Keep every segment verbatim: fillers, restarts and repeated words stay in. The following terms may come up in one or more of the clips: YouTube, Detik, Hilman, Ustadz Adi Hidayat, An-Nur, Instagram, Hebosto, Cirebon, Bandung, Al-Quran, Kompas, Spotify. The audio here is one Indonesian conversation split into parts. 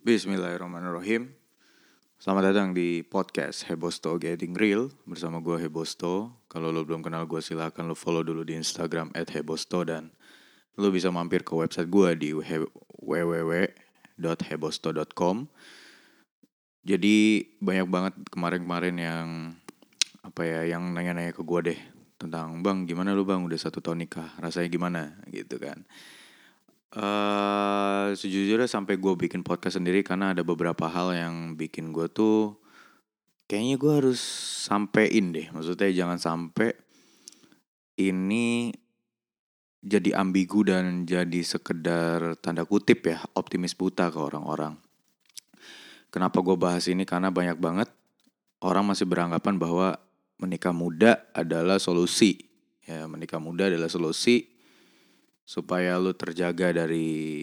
Bismillahirrahmanirrahim. Selamat datang di podcast Hebosto Getting Real bersama gue Hebosto. Kalau lo belum kenal gue silahkan lo follow dulu di Instagram et hebosto dan lo bisa mampir ke website gue di w w w dot hebosto dot com. Jadi banyak banget kemarin-kemarin yang apa ya yang nanya-nanya ke gue deh tentang bang gimana lo bang udah satu tahun nikah rasanya gimana gitu kan. Uh, sejujurnya sampai gue bikin podcast sendiri karena ada beberapa hal yang bikin gue tuh kayaknya gue harus sampein deh. Maksudnya jangan sampai ini jadi ambigu dan jadi sekedar tanda kutip ya optimis buta ke orang-orang. Kenapa gue bahas ini? Karena banyak banget orang masih beranggapan bahwa menikah muda adalah solusi. Ya, menikah muda adalah solusi supaya lu terjaga dari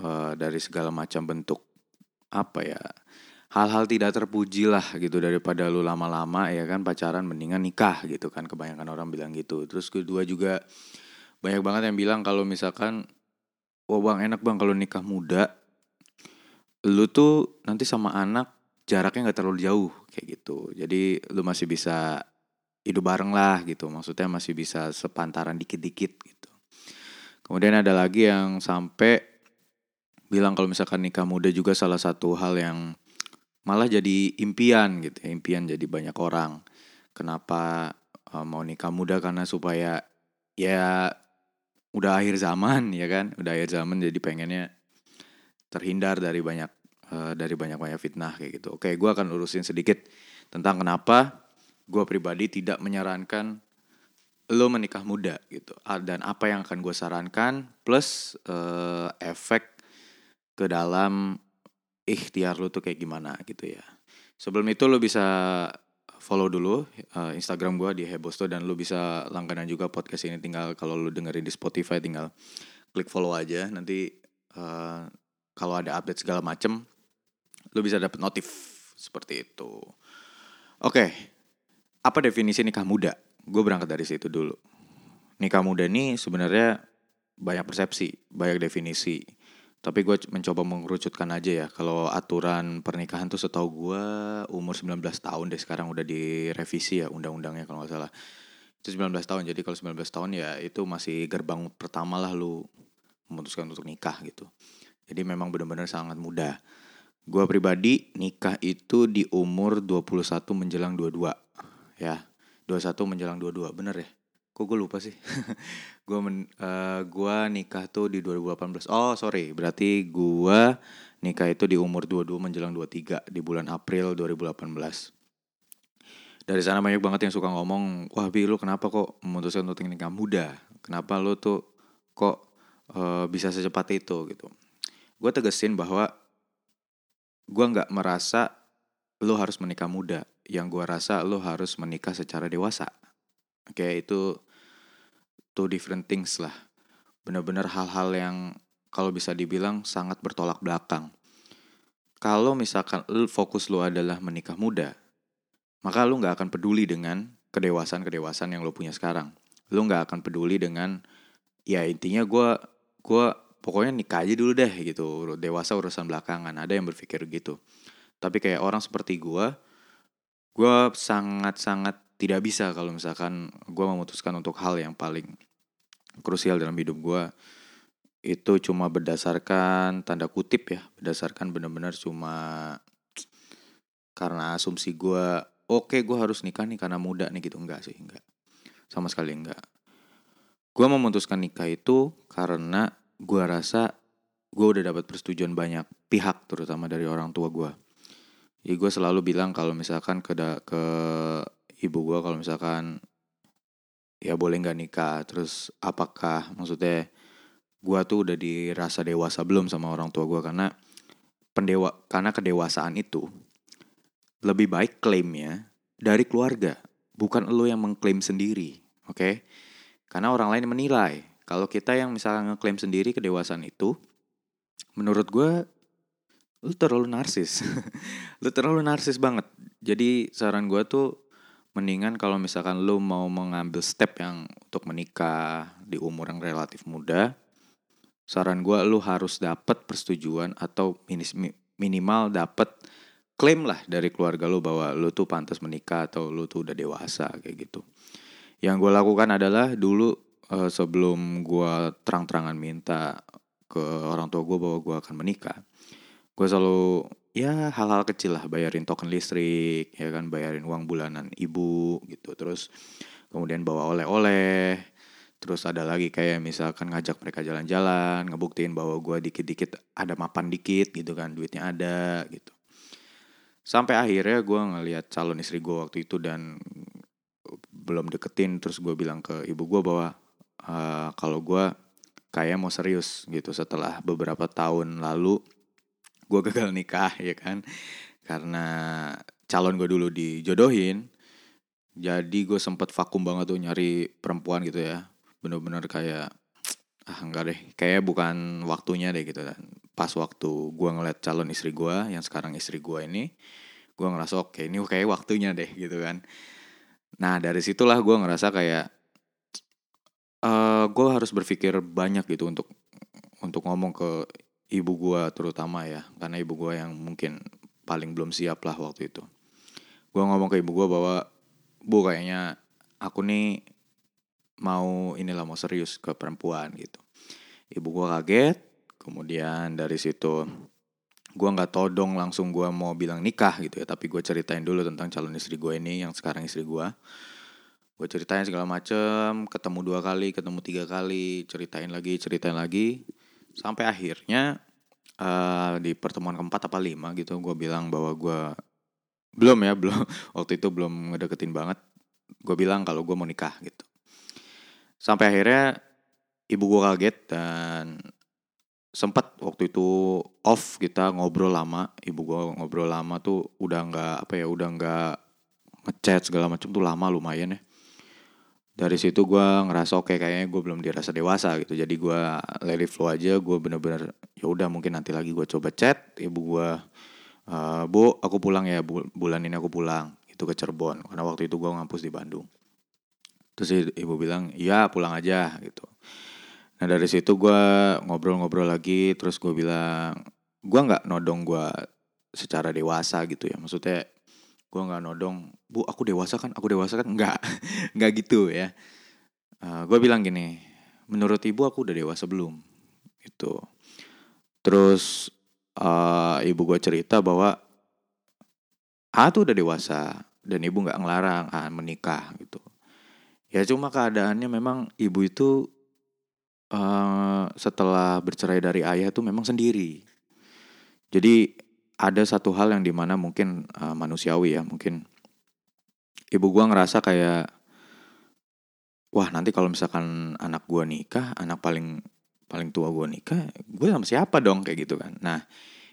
uh, dari segala macam bentuk apa ya hal-hal tidak terpuji lah gitu, daripada lu lama-lama ya kan pacaran mendingan nikah gitu kan, kebanyakan orang bilang gitu. Terus kedua juga banyak banget yang bilang kalau misalkan wah bang enak bang kalau nikah muda lu tuh nanti sama anak jaraknya nggak terlalu jauh kayak gitu, jadi lu masih bisa hidup bareng lah gitu, maksudnya masih bisa sepantaran dikit-dikit gitu. Kemudian ada lagi yang sampai bilang kalau misalkan nikah muda juga salah satu hal yang malah jadi impian gitu ya. Impian jadi banyak orang. Kenapa mau nikah muda? Karena supaya ya udah akhir zaman ya kan. Udah akhir zaman jadi pengennya terhindar dari banyak dari banyak-banyak fitnah kayak gitu. Oke, gue akan urusin sedikit tentang kenapa gue pribadi tidak menyarankan lo menikah muda gitu, dan apa yang akan gue sarankan plus uh, efek ke dalam ikhtiar lo tuh kayak gimana gitu ya. Sebelum itu lo bisa follow dulu uh, Instagram gue di Hebosto dan lo bisa langganan juga podcast ini, tinggal kalau lo dengerin di Spotify tinggal klik follow aja, nanti uh, kalau ada update segala macem lo bisa dapet notif seperti itu. Oke, apa definisi nikah muda? Gue berangkat dari situ dulu. Nikah muda ini sebenarnya banyak persepsi, banyak definisi. Tapi gue mencoba mengerucutkan aja ya. Kalau aturan pernikahan tuh setahu gue umur sembilan belas tahun deh. Sekarang udah direvisi ya undang-undangnya kalau gak salah. Itu sembilan belas tahun. Jadi kalau sembilan belas tahun ya itu masih gerbang pertama lah lu memutuskan untuk nikah gitu. Jadi memang benar-benar sangat muda. Gue pribadi nikah itu di umur dua puluh satu menjelang dua puluh dua ya. dua puluh satu menjelang dua puluh dua, bener ya? Kok gue lupa sih? gue uh, gua nikah tuh di dua ribu delapan belas. Oh sorry, berarti gue nikah itu di umur dua puluh dua menjelang dua puluh tiga di bulan April dua ribu delapan belas. Dari sana banyak banget yang suka ngomong, wah Bi lu kenapa kok memutuskan untuk nikah muda? Kenapa lu tuh kok uh, bisa secepat itu gitu? Gue tegesin bahwa gue gak merasa lu harus menikah muda. Yang gue rasa lo harus menikah secara dewasa. Oke, itu two different things lah. Benar-benar hal-hal yang kalau bisa dibilang sangat bertolak belakang. Kalau misalkan fokus lo adalah menikah muda, maka lo gak akan peduli dengan kedewasaan-kedewasaan yang lo punya sekarang. Lo gak akan peduli dengan, ya intinya gue gue pokoknya nikah aja dulu deh gitu. Dewasa urusan belakangan, ada yang berpikir gitu. Tapi kayak orang seperti gue, gue sangat-sangat tidak bisa kalau misalkan gue memutuskan untuk hal yang paling krusial dalam hidup gue itu cuma berdasarkan tanda kutip ya, berdasarkan benar-benar cuma karena asumsi gue, oke gue harus nikah nih karena muda nih gitu. Enggak sih, enggak, sama sekali enggak. Gue memutuskan nikah itu karena gue rasa gue udah dapat persetujuan banyak pihak, terutama dari orang tua gue. Jadi gue selalu bilang kalau misalkan ke, da, ke ibu gue kalau misalkan ya boleh gak nikah. Terus apakah maksudnya gue tuh udah dirasa dewasa belum sama orang tua gue. Karena pendewa, karena kedewasaan itu lebih baik klaimnya dari keluarga. Bukan lo yang mengklaim sendiri. Oke, okay? Karena orang lain menilai. Kalau kita yang misalkan ngeklaim sendiri kedewasaan itu, menurut gue lu terlalu narsis, lu terlalu narsis banget. Jadi saran gue tuh mendingan kalau misalkan lu mau mengambil step yang untuk menikah di umur yang relatif muda, saran gue lu harus dapat persetujuan atau minis, minimal dapet klaim lah dari keluarga lu bahwa lu tuh pantas menikah atau lu tuh udah dewasa kayak gitu. Yang gue lakukan adalah dulu eh, sebelum gue terang-terangan minta ke orang tua gue bahwa gue akan menikah, gue selalu ya hal-hal kecil lah, bayarin token listrik, ya kan, bayarin uang bulanan ibu gitu, terus kemudian bawa oleh-oleh, terus ada lagi kayak misalkan ngajak mereka jalan-jalan, ngebuktiin bahwa gue dikit-dikit ada mapan dikit gitu kan, duitnya ada gitu. Sampai akhirnya gue ngelihat calon istri gue waktu itu dan belum deketin, terus gue bilang ke ibu gue bahwa uh, kalau gue kayak mau serius gitu setelah beberapa tahun lalu gue gagal nikah ya kan, karena calon gue dulu dijodohin, jadi gue sempet vakum banget tuh nyari perempuan gitu ya, bener-bener kayak ah enggak deh, kayak bukan waktunya deh gitu. Dan pas waktu gue ngeliat calon istri gue yang sekarang istri gue ini, gue ngerasa oke, ini kayak waktunya deh gitu kan. Nah dari situlah gue ngerasa kayak uh, gue harus berpikir banyak gitu untuk untuk ngomong ke ibu gue terutama ya, karena ibu gue yang mungkin paling belum siap lah waktu itu. Gue ngomong ke ibu gue bahwa, bu kayaknya aku nih mau inilah mau serius ke perempuan gitu. Ibu gue kaget, kemudian dari situ gue nggak todong langsung gue mau bilang nikah gitu ya, tapi gue ceritain dulu tentang calon istri gue ini yang sekarang istri gue. Gue ceritain segala macem, ketemu dua kali, ketemu tiga kali, ceritain lagi, ceritain lagi, sampai akhirnya uh, di pertemuan keempat apa lima gitu, gue bilang bahwa gue belum ya belum waktu itu belum ngedeketin banget. Gue bilang kalau gue mau nikah gitu. Sampai akhirnya ibu gue kaget dan sempat waktu itu off, kita ngobrol lama, ibu gue ngobrol lama tuh udah nggak apa ya udah nggak ngechat segala macam tuh lama lumayan ya. Dari situ gue ngerasa oke, kayaknya gue belum dirasa dewasa gitu, jadi gue let it flow aja. Gue bener-bener ya udah mungkin nanti lagi gue coba chat ibu gue, e, bu aku pulang ya, bulan ini aku pulang itu ke Cirebon karena waktu itu gue ngampus di Bandung. Terus ibu bilang iya pulang aja gitu. Nah dari situ gue ngobrol-ngobrol lagi, terus gue bilang gue nggak nodong gue secara dewasa gitu ya, maksudnya gue nggak nodong bu aku dewasa kan aku dewasa kan nggak nggak gitu ya. Uh, gue bilang gini, menurut ibu aku udah dewasa belum gitu. Terus uh, ibu gue cerita bahwa A tuh udah dewasa dan ibu nggak ngelarang A menikah gitu ya, cuma keadaannya memang ibu itu Uh, setelah bercerai dari ayah tuh memang sendiri. Jadi ada satu hal yang dimana mungkin uh, manusiawi ya, mungkin ibu gua ngerasa kayak wah nanti kalau misalkan anak gua nikah, anak paling paling tua gua nikah, gua sama siapa dong kayak gitu kan. Nah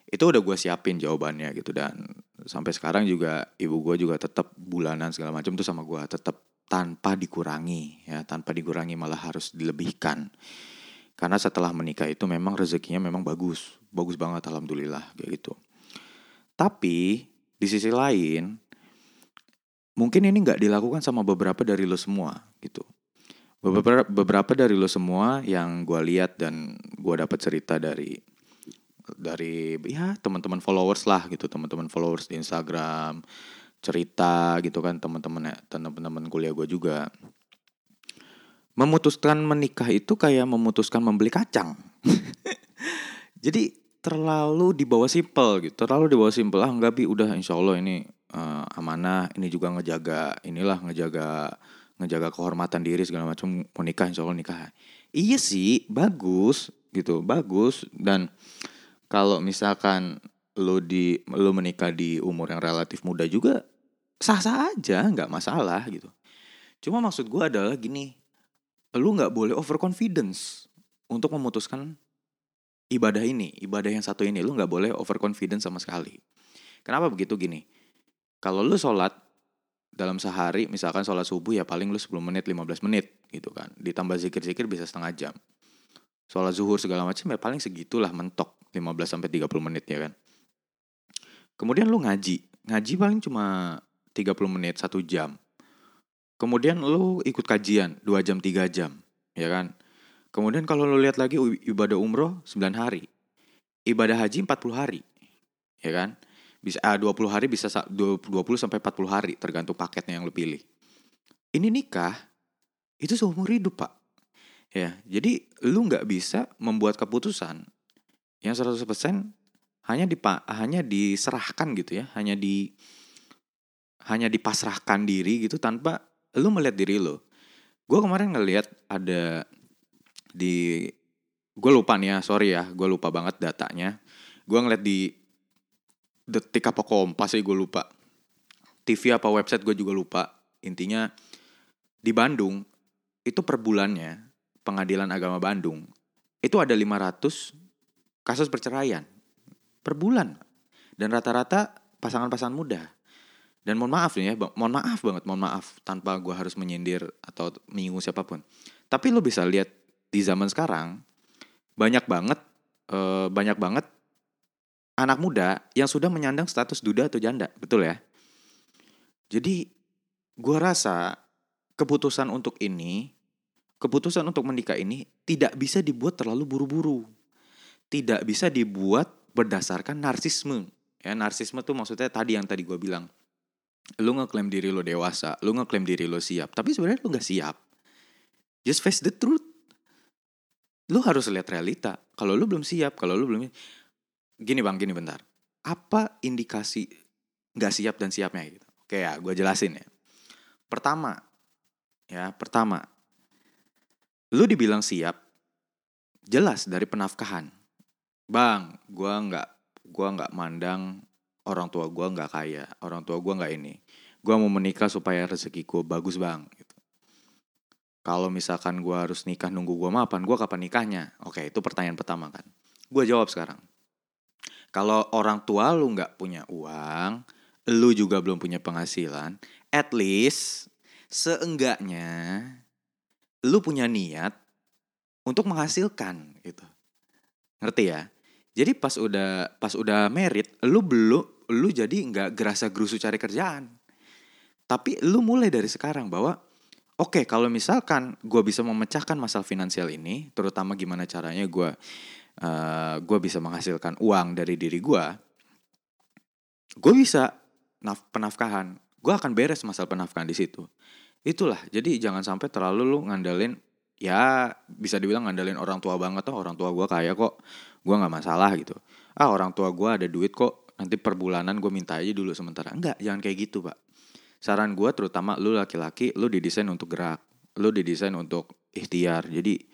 itu udah gua siapin jawabannya gitu, dan sampai sekarang juga ibu gua juga tetap bulanan segala macam tuh sama gua tetap tanpa dikurangi ya, tanpa dikurangi malah harus dilebihkan. Karena setelah menikah itu memang rezekinya memang bagus, bagus banget alhamdulillah kayak gitu. Tapi di sisi lain mungkin ini enggak dilakukan sama beberapa dari lo semua gitu. Beberapa beberapa dari lo semua yang gua lihat dan gua dapat cerita dari dari ya teman-teman followers lah gitu, teman-teman followers di Instagram, cerita gitu kan, teman-teman teman-teman kuliah gue juga memutuskan menikah itu kayak memutuskan membeli kacang. Jadi terlalu dibawa simpel gitu, terlalu dibawa simpel. Ah enggak bi, udah insya Allah ini uh, amanah, ini juga ngejaga, inilah ngejaga ngejaga kehormatan diri segala macam. Mau nikah insya Allah nikah. Iya sih bagus gitu, bagus. Dan kalau misalkan Lo, di, lo menikah di umur yang relatif muda juga sah-sah aja, gak masalah gitu. Cuma maksud gue adalah gini, lo gak boleh overconfidence untuk memutuskan ibadah ini, ibadah yang satu ini. Lo gak boleh overconfidence sama sekali. Kenapa begitu? Gini, kalau lo sholat dalam sehari, misalkan sholat subuh ya paling lo sepuluh menit, lima belas menit gitu kan, ditambah zikir-zikir bisa setengah jam. Sholat zuhur segala macam ya paling segitulah mentok, lima belas sampai tiga puluh menit ya kan. Kemudian lu ngaji, ngaji paling cuma tiga puluh menit, satu jam. Kemudian lu ikut kajian, dua jam, tiga jam, ya kan. Kemudian kalau lu lihat lagi ibadah umroh sembilan hari, ibadah haji empat puluh hari, ya kan? Bisa ah, dua puluh hari bisa dua puluh sampai empat puluh hari tergantung paketnya yang lo pilih. Ini nikah itu seumur hidup, Pak. Ya, jadi lu enggak bisa membuat keputusan yang seratus persen hanya di hanya diserahkan gitu ya, hanya di hanya dipasrahkan diri gitu tanpa lu melihat diri lu. Gue kemarin ngelihat ada di gue lupa nih ya, sorry ya, gue lupa banget datanya. Gue ngeliat di Detik apa Kompas sih, gue lupa. T V apa website gue juga lupa. Intinya di Bandung itu per bulannya Pengadilan Agama Bandung itu ada lima ratus kasus perceraian per bulan, dan rata-rata pasangan-pasangan muda. Dan mohon maaf nih ya, mohon maaf banget, mohon maaf tanpa gue harus menyindir atau menyinggung siapapun. Tapi lo bisa lihat di zaman sekarang banyak banget, e, banyak banget anak muda yang sudah menyandang status duda atau janda, betul ya? Jadi gue rasa keputusan untuk ini, keputusan untuk menikah ini tidak bisa dibuat terlalu buru-buru, tidak bisa dibuat berdasarkan narsisme. Ya, narsisme tuh maksudnya tadi yang tadi gue bilang. Lu ngeklaim diri lu dewasa, lu ngeklaim diri lu siap, tapi sebenarnya lu gak siap. Just face the truth. Lu harus lihat realita. Kalau lu belum siap, kalau lu belum gini bang, gini bentar. Apa indikasi gak siap dan siapnya gitu? Oke ya, gue jelasin ya. Pertama, ya pertama, lu dibilang siap, jelas dari penafkahan. Bang, gue nggak, gue nggak mandang. Orang tua gue gak kaya, orang tua gue gak ini. Gue mau menikah supaya rezeki gue bagus bang gitu. Kalau misalkan gue harus nikah nunggu gue mapan, gue kapan nikahnya? Oke, itu pertanyaan pertama kan. Gue jawab sekarang. Kalau orang tua lu gak punya uang, lu juga belum punya penghasilan, at least seenggaknya lu punya niat untuk menghasilkan gitu. Ngerti ya? Jadi pas udah pas udah married, lu belum lu jadi nggak gerasa gerusu cari kerjaan. Tapi lu mulai dari sekarang bahwa oke okay, kalau misalkan gue bisa memecahkan masalah finansial ini, terutama gimana caranya gue uh, gue bisa menghasilkan uang dari diri gue, gue bisa naf- penafkahan, gue akan beres masalah penafkahan di situ. Itulah, jadi jangan sampai terlalu lu ngandelin. Ya bisa dibilang ngandelin orang tua banget, oh orang tua gue kaya kok, gue gak masalah gitu. Ah orang tua gue ada duit kok, nanti per bulanan gue minta aja dulu sementara. Enggak, jangan kayak gitu Pak. Saran gue terutama lu laki-laki, lu didesain untuk gerak, lu didesain untuk ikhtiar. Jadi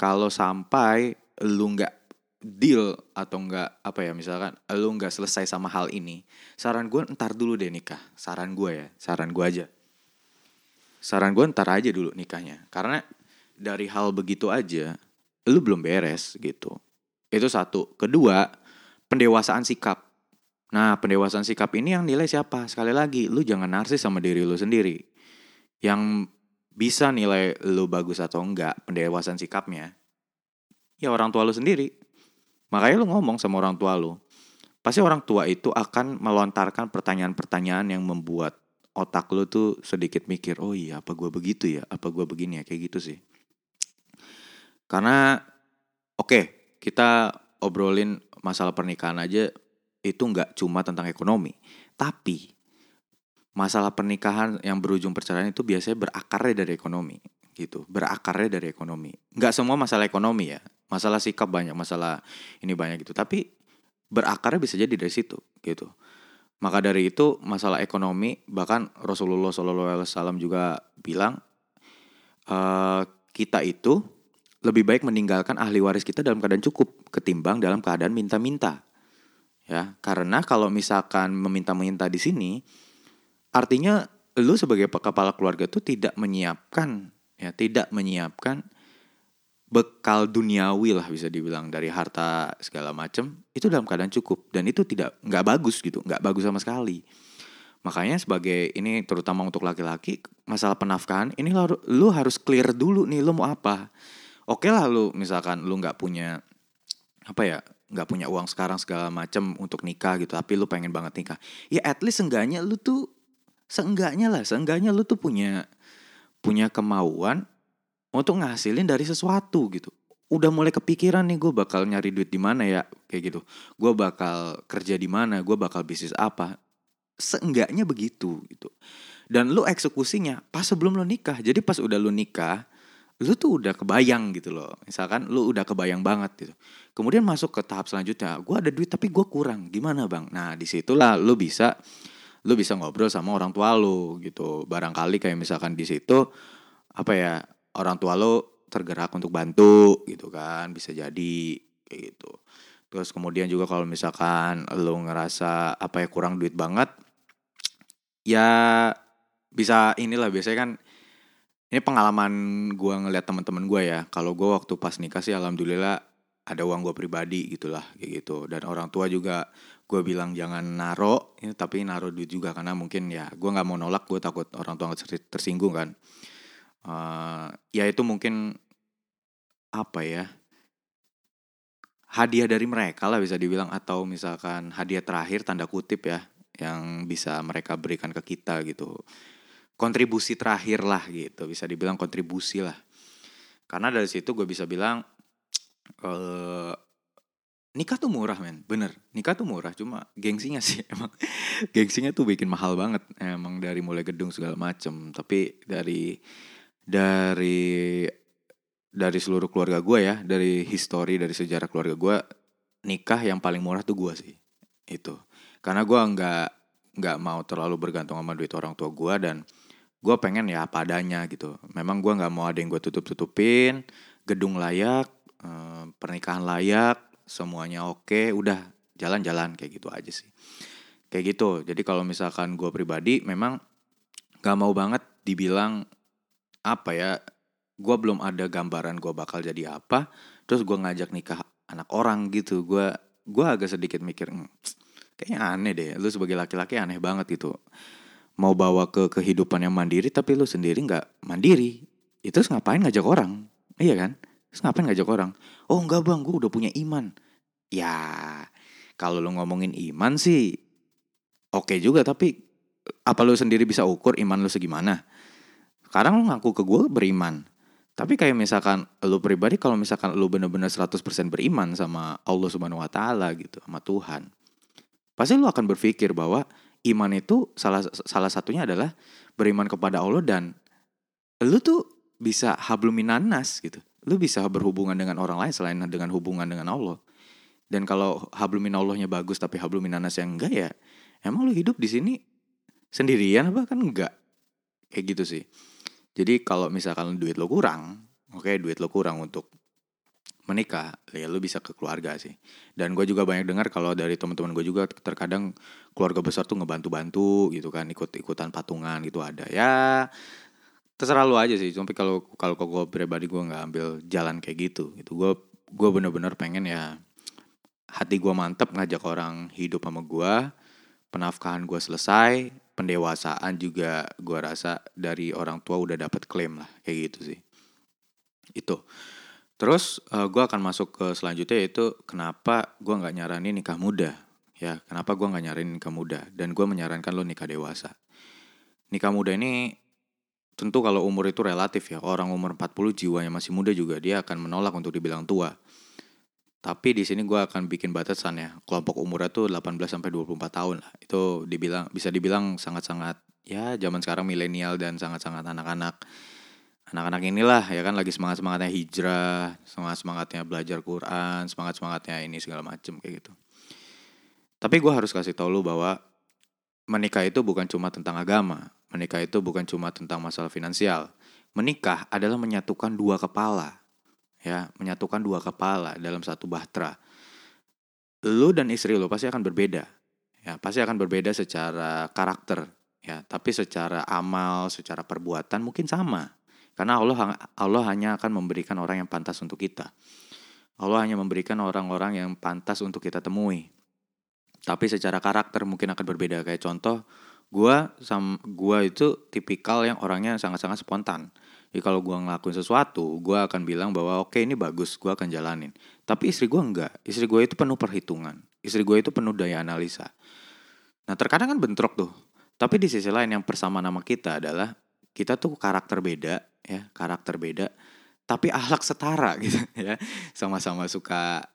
kalau sampai lu gak deal atau gak apa ya misalkan lu gak selesai sama hal ini, saran gue ntar dulu deh nikah. Saran gue ya, saran gue aja. Saran gue ntar aja dulu nikahnya, karena dari hal begitu aja, lu belum beres gitu. Itu satu. Kedua, pendewasaan sikap. Nah, pendewasaan sikap ini yang nilai siapa? Sekali lagi, lu jangan narsis sama diri lu sendiri. Yang bisa nilai lu bagus atau enggak pendewasaan sikapnya, ya orang tua lu sendiri. Makanya lu ngomong sama orang tua lu. Pasti orang tua itu akan melontarkan pertanyaan-pertanyaan yang membuat otak lu tuh sedikit mikir, oh iya apa gue begitu ya, apa gue begini ya, kayak gitu sih. Karena oke okay, kita obrolin masalah pernikahan aja itu gak cuma tentang ekonomi. Tapi masalah pernikahan yang berujung perceraian itu biasanya berakarnya dari ekonomi gitu. Berakarnya dari ekonomi. Gak semua masalah ekonomi ya. Masalah sikap banyak, masalah ini banyak gitu. Tapi berakarnya bisa jadi dari situ gitu. Maka dari itu masalah ekonomi, bahkan Rasulullah shallallahu alaihi wasallam juga bilang e, kita itu lebih baik meninggalkan ahli waris kita dalam keadaan cukup ketimbang dalam keadaan minta-minta. Ya, karena kalau misalkan meminta-minta di sini artinya lu sebagai kepala keluarga tuh tidak menyiapkan ya, tidak menyiapkan bekal duniawi lah bisa dibilang dari harta segala macam itu dalam keadaan cukup, dan itu tidak enggak bagus gitu, enggak bagus sama sekali. Makanya sebagai ini terutama untuk laki-laki, masalah penafkahan ini lu, lu harus clear dulu nih lu mau apa. Oke lah lu misalkan lu enggak punya apa ya, enggak punya uang sekarang segala macam untuk nikah gitu, tapi lu pengen banget nikah. Ya at least seenggaknya lu tuh seenggaknya lah, seenggaknya lu tuh punya punya kemauan untuk ngasilin dari sesuatu gitu. udah mulai kepikiran nih, gue bakal nyari duit di mana ya, kayak gitu. Gue bakal kerja di mana, gue bakal bisnis apa. Seenggaknya begitu gitu. Dan lu eksekusinya pas sebelum lu nikah. Jadi pas udah lu nikah, lu tuh udah kebayang gitu loh. Misalkan lu udah kebayang banget gitu. Kemudian masuk ke tahap selanjutnya, gue ada duit tapi gue kurang, gimana bang? Nah disitulah lu bisa lu bisa ngobrol sama orang tua lu gitu. Barangkali kayak misalkan di situ apa ya, orang tua lu tergerak untuk bantu gitu kan, bisa jadi kayak gitu. Terus kemudian juga kalau misalkan lo ngerasa apa ya kurang duit banget, ya bisa inilah biasanya kan. Ini pengalaman gue ngeliat teman-teman gue ya. Kalau gue waktu pas nikah sih alhamdulillah ada uang gue pribadi gitulah kayak gitu. Dan orang tua juga gue bilang jangan naro, ini tapi naro duit juga karena mungkin ya gue nggak mau nolak, gue takut orang tua tersinggung kan. Uh, ya itu mungkin apa ya, hadiah dari mereka lah bisa dibilang, atau misalkan hadiah terakhir tanda kutip ya yang bisa mereka berikan ke kita gitu, kontribusi terakhir lah gitu, bisa dibilang kontribusi lah. Karena dari situ gue bisa bilang uh, nikah tuh murah men, bener, nikah tuh murah, cuma gengsinya sih emang gengsinya tuh bikin mahal banget emang, dari mulai gedung segala macem. Tapi dari Dari dari seluruh keluarga gue ya, dari histori, dari sejarah keluarga gue, nikah yang paling murah tuh gue sih itu. Karena gue nggak nggak mau terlalu bergantung sama duit orang tua gue, dan gue pengen ya apa adanya gitu. Memang gue nggak mau ada yang gue tutup-tutupin, gedung layak, eh, pernikahan layak, semuanya oke, udah jalan-jalan kayak gitu aja sih. Kayak gitu. Jadi kalau misalkan gue pribadi memang nggak mau banget dibilang apa ya, gue belum ada gambaran gue bakal jadi apa, terus gue ngajak nikah anak orang gitu. Gue gue agak sedikit mikir, hm, kayaknya aneh deh, lu sebagai laki-laki aneh banget gitu, mau bawa ke kehidupan yang mandiri tapi lu sendiri nggak mandiri. Itu terus ngapain ngajak orang? Iya kan? Terus ngapain ngajak orang? Oh enggak bang, gue udah punya iman. Ya kalau lu ngomongin iman sih oke juga, tapi apa lu sendiri bisa ukur iman lu segimana? Sekarang lo ngaku ke gue beriman, tapi kayak misalkan lo pribadi, kalau misalkan lo benar-benar seratus persen beriman sama Allah Subhanahu wa taala gitu, sama Tuhan, pasti lo akan berpikir bahwa iman itu salah salah satunya adalah beriman kepada Allah, dan lo tuh bisa habluminanas gitu. Lo bisa berhubungan dengan orang lain selain dengan hubungan dengan Allah. Dan kalau hablumin Allahnya bagus tapi habluminanas yang enggak, ya emang lo hidup di sini sendirian apa? Kan enggak. Kayak gitu sih. Jadi kalau misalkan duit lo kurang, oke okay, duit lo kurang untuk menikah, ya lo bisa ke keluarga sih. Dan gue juga banyak dengar kalau dari teman-teman gue juga, terkadang keluarga besar tuh ngebantu-bantu gitu kan, ikut-ikutan patungan gitu ada. Ya terserah lo aja sih. Tapi kalau kalau gue pribadi gue nggak ambil jalan kayak gitu. Itu gue gue bener-bener pengen ya hati gue mantep ngajak orang hidup sama gue, penafkahan gue selesai, pendewasaan juga gue rasa dari orang tua udah dapat klaim lah, kayak gitu sih. Itu. Terus uh, gue akan masuk ke selanjutnya, yaitu kenapa gue nggak nyaranin nikah muda, ya kenapa gue nggak nyaranin nikah muda, dan gue menyarankan lo nikah dewasa. Nikah muda ini tentu kalau umur itu relatif ya. Orang umur empat puluh jiwanya masih muda juga dia akan menolak untuk dibilang tua. Tapi di sini gue akan bikin batasan ya. Kelompok umurnya tuh delapan belas sampai dua puluh empat tahun lah. Itu dibilang bisa dibilang sangat-sangat ya zaman sekarang milenial dan sangat-sangat anak-anak. Anak-anak inilah ya kan lagi semangat-semangatnya hijrah, semangat-semangatnya belajar Quran, semangat-semangatnya ini segala macem kayak gitu. Tapi gue harus kasih tau lu bahwa menikah itu bukan cuma tentang agama. Menikah itu bukan cuma tentang masalah finansial. Menikah adalah menyatukan dua kepala. Ya, menyatukan dua kepala dalam satu bahtera. Lu dan istri lu pasti akan berbeda. Ya, pasti akan berbeda secara karakter, ya, tapi secara amal, secara perbuatan mungkin sama. Karena Allah Allah hanya akan memberikan orang yang pantas untuk kita. Allah hanya memberikan orang-orang yang pantas untuk kita temui. Tapi secara karakter mungkin akan berbeda. Kayak contoh, gua sama gua itu tipikal yang orangnya sangat-sangat spontan. Jadi kalau gue ngelakuin sesuatu, gue akan bilang bahwa oke okay, ini bagus, gue akan jalanin. Tapi istri gue enggak, istri gue itu penuh perhitungan, istri gue itu penuh daya analisa. Nah terkadang kan bentrok tuh. Tapi di sisi lain yang persamaan sama kita adalah kita tuh karakter beda, ya karakter beda. tapi akhlak setara gitu ya. Sama-sama suka.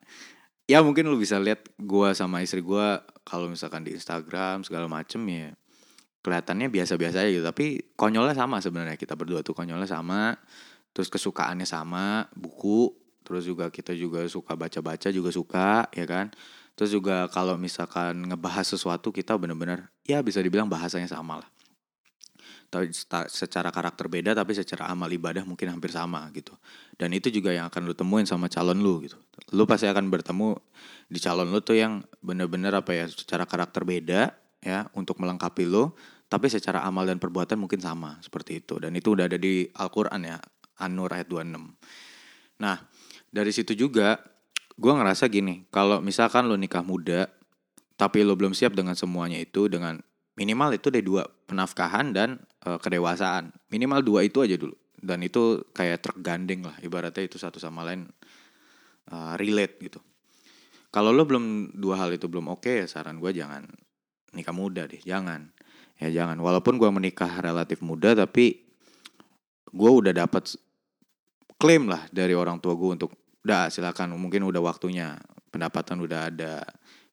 Ya mungkin lu bisa lihat gue sama istri gue kalau misalkan di Instagram segala macem ya. Kelihatannya biasa-biasa aja gitu. Tapi konyolnya sama sebenarnya, kita berdua tuh konyolnya sama. Terus kesukaannya sama, buku. Terus juga kita juga suka baca-baca juga suka ya kan. Terus juga kalau misalkan ngebahas sesuatu kita benar-benar ya bisa dibilang bahasanya sama lah. Secara karakter beda tapi secara amal ibadah mungkin hampir sama gitu. Dan itu juga yang akan lu temuin sama calon lu gitu. Lu pasti akan bertemu di calon lu tuh yang benar-benar apa ya, secara karakter beda ya untuk melengkapi lu, tapi secara amal dan perbuatan mungkin sama seperti itu. Dan itu udah ada di Al-Quran ya, An-Nur ayat dua puluh enam. Nah, dari situ juga gue ngerasa gini, kalau misalkan lu nikah muda tapi lu belum siap dengan semuanya itu, dengan minimal itu ada dua, penafkahan dan e, kedewasaan. Minimal dua itu aja dulu. Dan itu kayak truk gandeng lah, ibaratnya itu satu sama lain e, relate gitu. Kalau lo belum, dua hal itu belum oke, ya saran gue jangan nikah muda deh, jangan. Ya jangan, walaupun gue menikah relatif muda tapi gue udah dapat klaim lah dari orang tua gue untuk udah silakan, mungkin udah waktunya, pendapatan udah ada,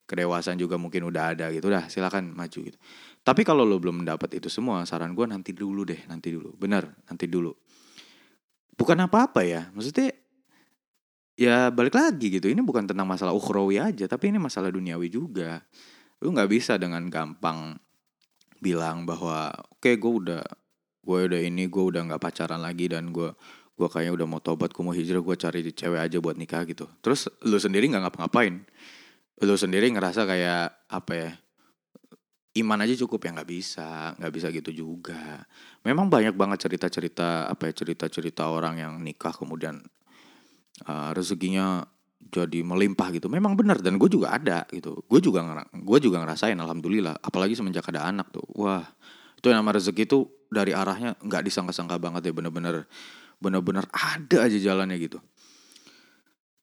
kedewasaan juga mungkin udah ada gitu, dah silakan maju gitu. Tapi kalau lo belum mendapat itu semua, saran gue nanti dulu deh, nanti dulu. Bener, nanti dulu. Bukan apa-apa ya, maksudnya ya balik lagi gitu. Ini bukan tentang masalah ukhrawi aja, tapi ini masalah duniawi juga. Lo gak bisa dengan gampang bilang bahwa oke okay, gue udah, gue udah ini, gue udah gak pacaran lagi dan gue gue kayaknya udah mau tobat, gue mau hijrah, gue cari cewek aja buat nikah gitu. Terus lo sendiri gak ngapa-ngapain. Lo sendiri ngerasa kayak apa ya, iman aja cukup ya, nggak bisa, nggak bisa gitu juga. Memang banyak banget cerita-cerita apa ya, cerita-cerita orang yang nikah kemudian uh, rezekinya jadi melimpah gitu. Memang benar, dan gue juga ada gitu. Gue juga gue juga ngerasain, alhamdulillah. Apalagi semenjak ada anak tuh, wah itu yang nama rezeki tuh dari arahnya nggak disangka-sangka banget ya, bener-bener bener-bener ada aja jalannya gitu.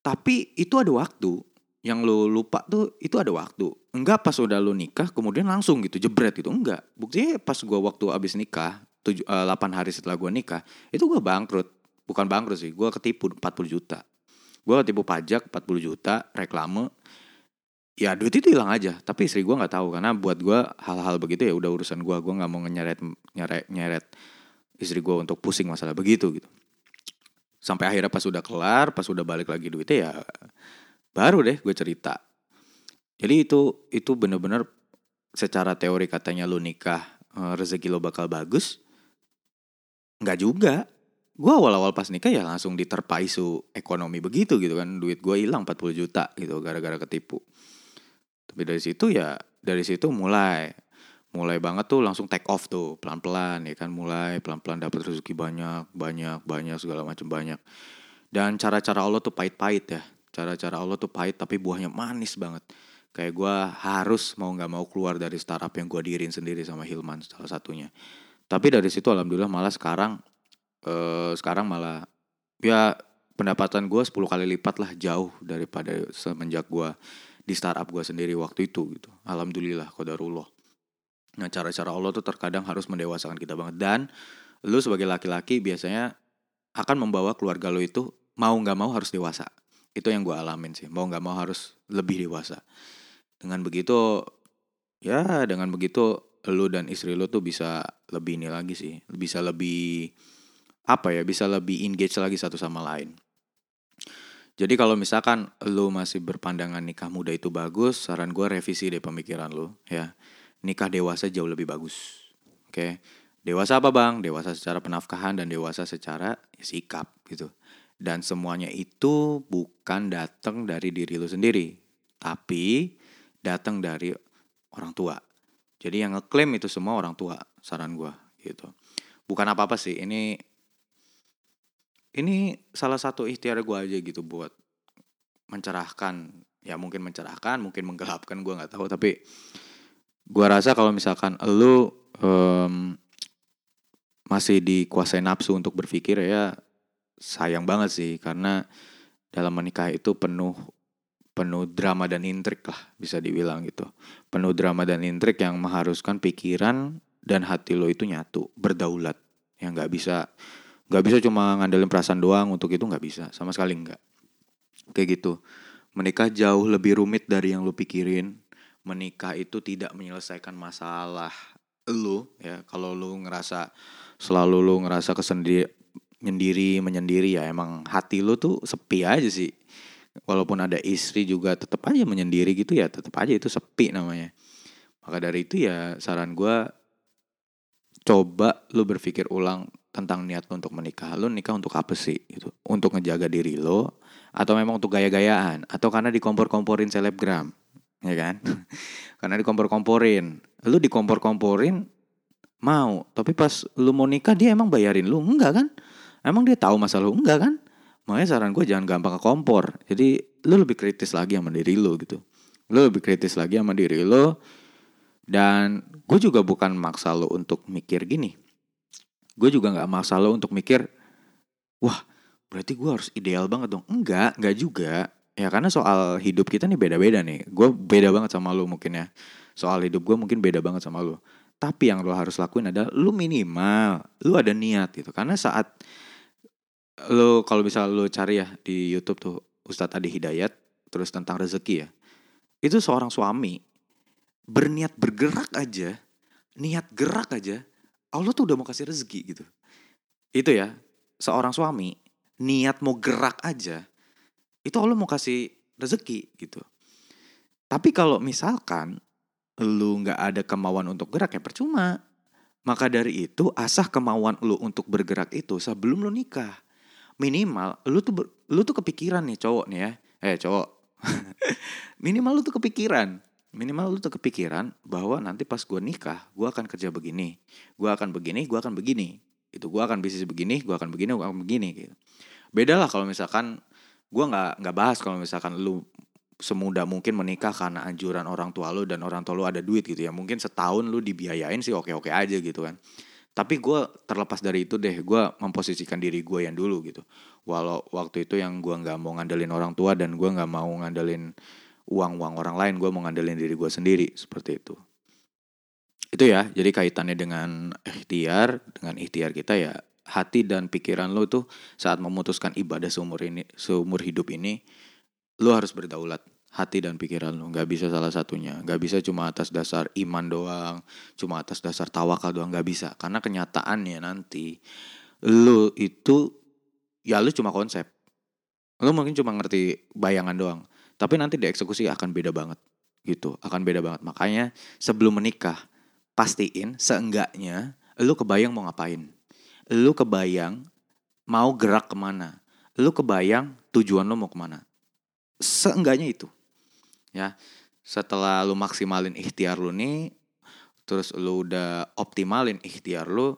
Tapi itu ada waktu. Yang lu lupa tuh itu ada waktu. Enggak pas udah lu nikah kemudian langsung gitu jebret gitu. Enggak. Buktinya pas gue waktu abis nikah, tujuh, delapan hari setelah gue nikah, itu gue bangkrut. Bukan bangkrut sih, gue ketipu empat puluh juta. Gue ketipu pajak empat puluh juta, reklame. Ya duit itu hilang aja. Tapi istri gue gak tahu, karena buat gue hal-hal begitu ya udah urusan gue. Gue gak mau nyeret, nyeret, nyeret istri gue untuk pusing masalah begitu gitu. Sampai akhirnya pas udah kelar, pas udah balik lagi duitnya ya baru deh gue cerita. Jadi itu itu benar-benar secara teori katanya lu nikah rezeki lu bakal bagus. Enggak juga. Gue awal-awal pas nikah ya langsung diterpa isu ekonomi begitu gitu kan. Duit gue hilang empat puluh juta gitu gara-gara ketipu. Tapi dari situ ya dari situ mulai mulai banget tuh langsung take off tuh pelan-pelan ya kan, mulai pelan-pelan dapat rezeki banyak, banyak, banyak segala macam banyak. Dan cara-cara Allah tuh pahit-pahit ya. Cara-cara Allah tuh pahit tapi buahnya manis banget. Kayak gue harus mau gak mau keluar dari startup yang gue dirin sendiri sama Hilman salah satunya. Tapi dari situ alhamdulillah malah sekarang eh, Sekarang malah ya pendapatan gue sepuluh kali lipat lah jauh daripada semenjak gue di startup gue sendiri waktu itu gitu. Alhamdulillah qadarullah. Nah cara-cara Allah tuh terkadang harus mendewasakan kita banget. Dan lu sebagai laki-laki biasanya akan membawa keluarga lu itu mau gak mau harus dewasa. Itu yang gue alamin sih, mau gak mau harus lebih dewasa. Dengan begitu, ya dengan begitu lu dan istri lu tuh bisa lebih ini lagi sih. Bisa lebih, apa ya, bisa lebih engage lagi satu sama lain. Jadi kalau misalkan lu masih berpandangan nikah muda itu bagus, saran gue revisi deh pemikiran lu ya. Nikah dewasa jauh lebih bagus. Oke, dewasa apa bang? Dewasa secara penafkahan dan dewasa secara ya, sikap gitu. Dan semuanya itu bukan datang dari diri lu sendiri, tapi datang dari orang tua. Jadi yang ngeklaim itu semua orang tua, saran gue gitu. Bukan apa-apa sih, ini ini salah satu ikhtiar gue aja gitu buat mencerahkan. Ya mungkin mencerahkan, mungkin menggelapkan, gue gak tahu. Tapi gue rasa kalau misalkan lu um, masih dikuasai nafsu untuk berpikir ya, sayang banget sih, karena dalam menikah itu penuh penuh drama dan intrik lah, bisa dibilang gitu. Penuh drama dan intrik yang mengharuskan pikiran dan hati lo itu nyatu, berdaulat. Yang gak bisa Gak bisa cuma ngandelin perasaan doang untuk itu, gak bisa. Sama sekali enggak. Kayak gitu. Menikah jauh lebih rumit dari yang lu pikirin. Menikah itu tidak menyelesaikan masalah lu ya. Kalau lu ngerasa selalu lu ngerasa kesendiri, nyendiri, menyendiri, ya emang hati lu tuh sepi aja sih. Walaupun ada istri juga tetap aja menyendiri gitu ya, tetap aja itu sepi namanya. Maka dari itu ya saran gue, coba lu berpikir ulang tentang niat lo untuk menikah. Lo nikah untuk apa sih? Gitu. Untuk ngejaga diri lo, atau memang untuk gaya-gayaan, atau karena dikompor-komporin selebgram, ya kan? Karena dikompor-komporin. Lo dikompor-komporin mau, tapi pas lo mau nikah dia emang bayarin lo? Enggak kan? Emang dia tahu masa lo? Enggak kan? Makanya saran gue jangan gampang ke kompor. Jadi lo lebih kritis lagi sama diri lo gitu. Lo lebih kritis lagi sama diri lo. Dan gue juga bukan maksa lo untuk mikir gini. Gue juga gak maksa lo untuk mikir, wah berarti gue harus ideal banget dong. Enggak, enggak juga. Ya karena soal hidup kita nih beda-beda nih. Gue beda banget sama lo mungkin ya. Soal hidup gue mungkin beda banget sama lo. Tapi yang lo harus lakuin adalah lo minimal, lo ada niat gitu. Karena saat lo, kalau misalnya lo cari ya di YouTube tuh Ustadz Adi Hidayat, terus tentang rezeki ya. Itu seorang suami berniat bergerak aja, niat gerak aja, Allah tuh udah mau kasih rezeki gitu. Itu ya, seorang suami niat mau gerak aja, itu Allah mau kasih rezeki gitu. Tapi kalau misalkan lu gak ada kemauan untuk gerak ya percuma. Maka dari itu asah kemauan lu untuk bergerak itu sebelum lu nikah. Minimal lu tuh, ber, lu tuh kepikiran nih cowok nih ya. Eh cowok. Minimal lu tuh kepikiran. Minimal lu tuh kepikiran bahwa nanti pas gue nikah, gue akan kerja begini, gue akan begini, gue akan begini, itu gue akan bisnis begini, gue akan begini, gue akan begini. Gitu. Beda lah kalau misalkan gue nggak nggak bahas kalau misalkan lu semudah mungkin menikah karena anjuran orang tua lu dan orang tua lu ada duit gitu ya. Mungkin setahun lu dibiayain sih oke-oke aja gitu kan. Tapi gue terlepas dari itu deh, gue memposisikan diri gue yang dulu gitu. Walau waktu itu yang gue nggak mau ngandelin orang tua dan gue nggak mau ngandelin uang-uang orang lain, gue mau ngandelin diri gue sendiri, seperti itu. Itu ya, jadi kaitannya dengan ikhtiar, dengan ikhtiar kita ya, hati dan pikiran lo tuh saat memutuskan ibadah seumur ini, seumur hidup ini, lo harus berdaulat, hati dan pikiran lo, gak bisa salah satunya, gak bisa cuma atas dasar iman doang, cuma atas dasar tawakal doang, gak bisa, karena kenyataannya nanti, lo itu, ya lo cuma konsep, lo mungkin cuma ngerti bayangan doang, tapi nanti dieksekusi akan beda banget gitu, akan beda banget. Makanya sebelum menikah pastiin seenggaknya lu kebayang mau ngapain, lu kebayang mau gerak kemana, lu kebayang tujuan lu mau kemana. Seenggaknya itu ya. Setelah lu maksimalin ikhtiar lu nih, terus lu udah optimalin ikhtiar lu,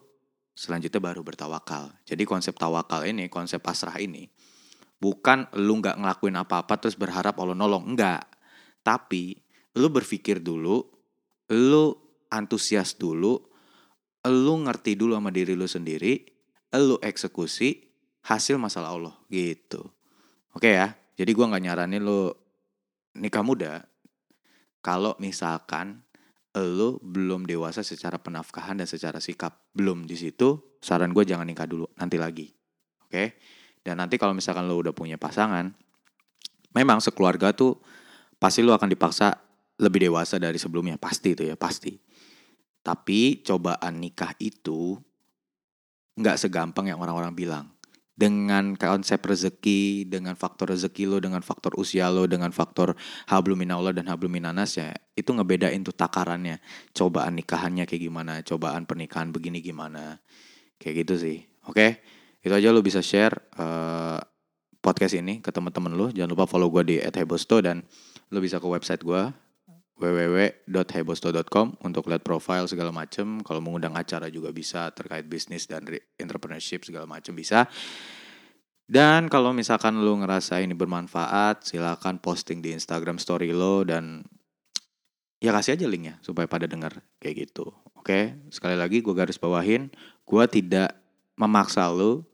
selanjutnya baru bertawakal. Jadi konsep tawakal ini, konsep pasrah ini, bukan lu gak ngelakuin apa-apa terus berharap Allah nolong, enggak. Tapi lu berpikir dulu, lu antusias dulu, lu ngerti dulu sama diri lu sendiri, lu eksekusi, hasil masalah Allah gitu. Oke ya, jadi gue gak nyaranin lu nikah muda kalau misalkan lu belum dewasa secara penafkahan dan secara sikap. Belum di situ, saran gue jangan nikah dulu, nanti lagi. Oke? Dan nanti kalau misalkan lo udah punya pasangan, memang sekeluarga tuh pasti lo akan dipaksa lebih dewasa dari sebelumnya. Pasti itu ya, pasti. Tapi cobaan nikah itu gak segampang yang orang-orang bilang. Dengan konsep rezeki, dengan faktor rezeki lo, dengan faktor usia lo, dengan faktor hablum minallah dan hablum minanas ya. Itu ngebedain tuh takarannya. Cobaan nikahannya kayak gimana, cobaan pernikahan begini gimana. Kayak gitu sih, oke? Okay? Itu aja, lo bisa share uh, podcast ini ke teman-teman lo. Jangan lupa follow gue di et hebosto dan lo bisa ke website gue double-u double-u double-u dot hebosto dot com untuk lihat profile segala macem. Kalau mengundang acara juga bisa terkait bisnis dan entrepreneurship segala macem bisa. Dan kalau misalkan lo ngerasa ini bermanfaat, silakan posting di Instagram story lo dan ya kasih aja linknya supaya pada dengar kayak gitu. Oke, sekali lagi gue garis bawahin, gue tidak memaksa lo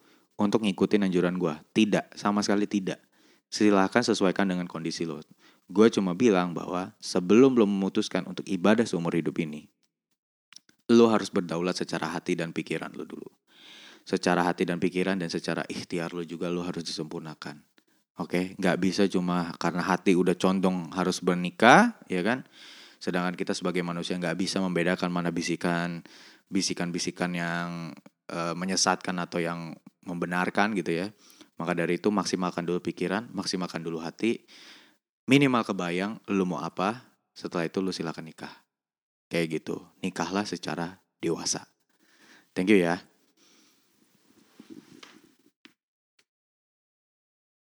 untuk ngikutin anjuran gue. Tidak, sama sekali tidak. Silahkan sesuaikan dengan kondisi lo. Gue cuma bilang bahwa sebelum lo memutuskan untuk ibadah seumur hidup ini, lo harus berdaulat secara hati dan pikiran lo dulu. secara hati dan pikiran dan secara ikhtiar lu juga lu harus disempurnakan. Oke, okay? Gak bisa cuma karena hati udah condong harus bernikah, ya kan? Sedangkan kita sebagai manusia gak bisa membedakan mana bisikan, bisikan-bisikan yang e, menyesatkan atau yang membenarkan gitu ya. Maka dari itu maksimalkan dulu pikiran, maksimalkan dulu hati, minimal kebayang lu mau apa, setelah itu lu silakan nikah. Kayak gitu, nikahlah secara dewasa. Thank you ya.